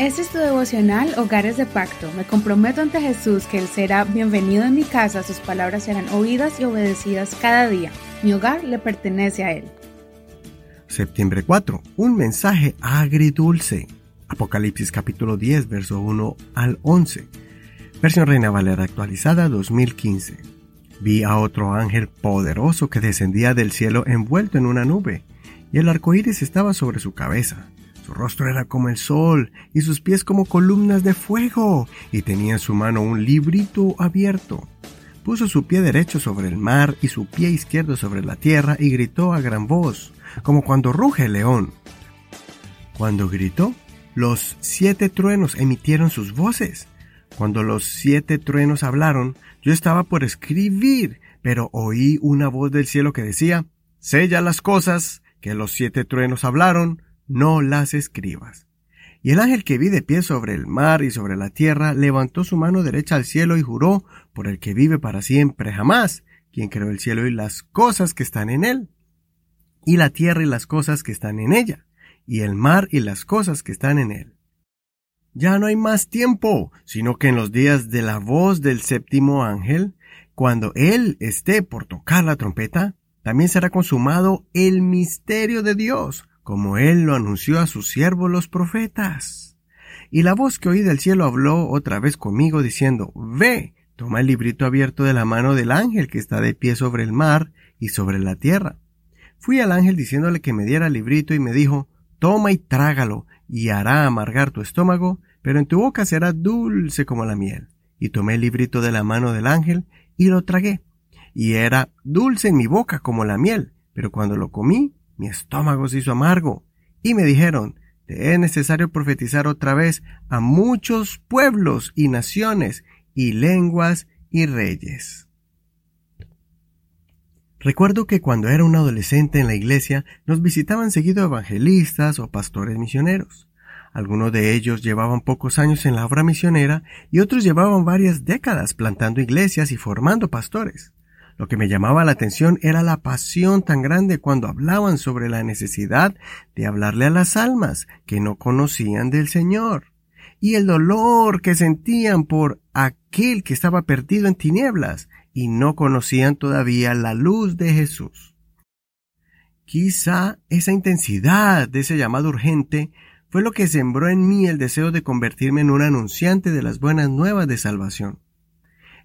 Este es tu devocional Hogares de Pacto. Me comprometo ante Jesús que Él será bienvenido en mi casa, sus palabras serán oídas y obedecidas cada día. Mi hogar le pertenece a Él. Septiembre 4. Un mensaje agridulce. Apocalipsis capítulo 10, verso 1 al 11. Versión Reina Valera actualizada 2015. Vi a otro ángel poderoso que descendía del cielo envuelto en una nube, y el arco iris estaba sobre su cabeza. Su rostro era como el sol, y sus pies como columnas de fuego, y tenía en su mano un librito abierto. Puso su pie derecho sobre el mar, y su pie izquierdo sobre la tierra, y gritó a gran voz, como cuando ruge el león. Cuando gritó, los 7 truenos emitieron sus voces. Cuando los 7 truenos hablaron, yo estaba por escribir, pero oí una voz del cielo que decía, «Sella las cosas que los 7 truenos hablaron, no las escribas». Y el ángel que vi de pie sobre el mar y sobre la tierra levantó su mano derecha al cielo y juró por el que vive para siempre jamás, quien creó el cielo y las cosas que están en él, y la tierra y las cosas que están en ella, y el mar y las cosas que están en él. Ya no hay más tiempo, sino que en los días de la voz del 7º ángel, cuando él esté por tocar la trompeta, también será consumado el misterio de Dios, como él lo anunció a sus siervos los profetas. Y la voz que oí del cielo habló otra vez conmigo, diciendo, «Ve, toma el librito abierto de la mano del ángel que está de pie sobre el mar y sobre la tierra». Fui al ángel diciéndole que me diera el librito y me dijo, «Toma y trágalo, y hará amargar tu estómago, pero en tu boca será dulce como la miel». Y tomé el librito de la mano del ángel y lo tragué. Y era dulce en mi boca como la miel, pero cuando lo comí, mi estómago se hizo amargo, y me dijeron, «Te es necesario profetizar otra vez a muchos pueblos y naciones y lenguas y reyes». Recuerdo que cuando era un adolescente en la iglesia, nos visitaban seguido evangelistas o pastores misioneros. Algunos de ellos llevaban pocos años en la obra misionera y otros llevaban varias décadas plantando iglesias y formando pastores. Lo que me llamaba la atención era la pasión tan grande cuando hablaban sobre la necesidad de hablarle a las almas que no conocían del Señor, y el dolor que sentían por aquel que estaba perdido en tinieblas y no conocían todavía la luz de Jesús. Quizá esa intensidad de ese llamado urgente fue lo que sembró en mí el deseo de convertirme en un anunciante de las buenas nuevas de salvación.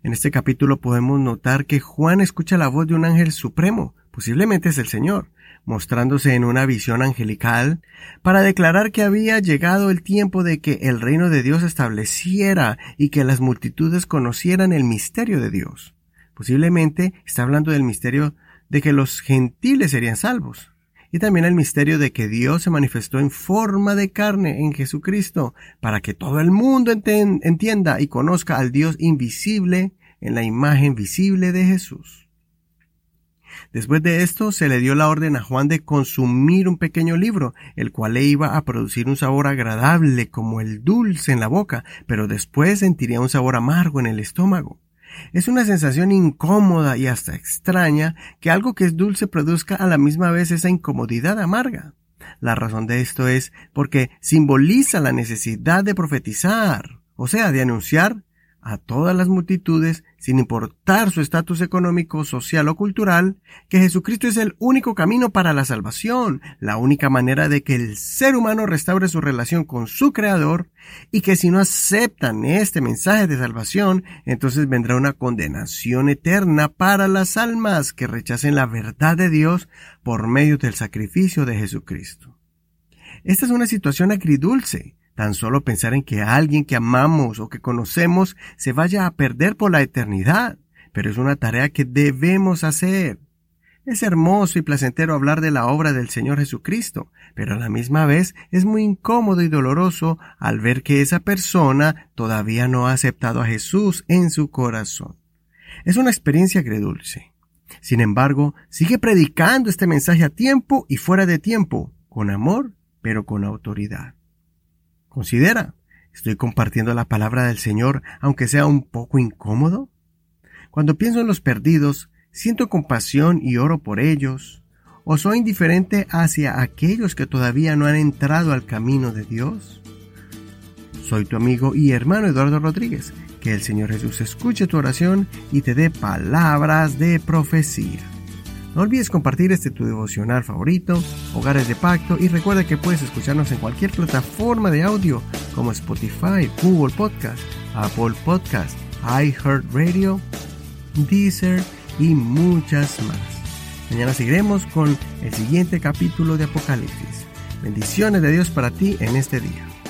En este capítulo podemos notar que Juan escucha la voz de un ángel supremo, posiblemente es el Señor, mostrándose en una visión angelical para declarar que había llegado el tiempo de que el reino de Dios se estableciera y que las multitudes conocieran el misterio de Dios. Posiblemente está hablando del misterio de que los gentiles serían salvos, y también el misterio de que Dios se manifestó en forma de carne en Jesucristo para que todo el mundo entienda y conozca al Dios invisible en la imagen visible de Jesús. Después de esto se le dio la orden a Juan de consumir un pequeño libro, el cual le iba a producir un sabor agradable como el dulce en la boca, pero después sentiría un sabor amargo en el estómago. Es una sensación incómoda y hasta extraña que algo que es dulce produzca a la misma vez esa incomodidad amarga. La razón de esto es porque simboliza la necesidad de profetizar, o sea, de anunciar a todas las multitudes, sin importar su estatus económico, social o cultural, que Jesucristo es el único camino para la salvación, la única manera de que el ser humano restaure su relación con su Creador, y que si no aceptan este mensaje de salvación, entonces vendrá una condenación eterna para las almas que rechacen la verdad de Dios por medio del sacrificio de Jesucristo. Esta es una situación agridulce. Tan solo pensar en que alguien que amamos o que conocemos se vaya a perder por la eternidad, pero es una tarea que debemos hacer. Es hermoso y placentero hablar de la obra del Señor Jesucristo, pero a la misma vez es muy incómodo y doloroso al ver que esa persona todavía no ha aceptado a Jesús en su corazón. Es una experiencia agridulce. Sin embargo, sigue predicando este mensaje a tiempo y fuera de tiempo, con amor, pero con autoridad. Considera, ¿estoy compartiendo la palabra del Señor, aunque sea un poco incómodo? Cuando pienso en los perdidos, siento compasión y oro por ellos, ¿o soy indiferente hacia aquellos que todavía no han entrado al camino de Dios? Soy tu amigo y hermano Eduardo Rodríguez. Que el Señor Jesús escuche tu oración y te dé palabras de profecía. No olvides compartir tu devocional favorito, Hogares de Pacto, y recuerda que puedes escucharnos en cualquier plataforma de audio como Spotify, Google Podcast, Apple Podcast, iHeartRadio, Deezer y muchas más. Mañana seguiremos con el siguiente capítulo de Apocalipsis. Bendiciones de Dios para ti en este día.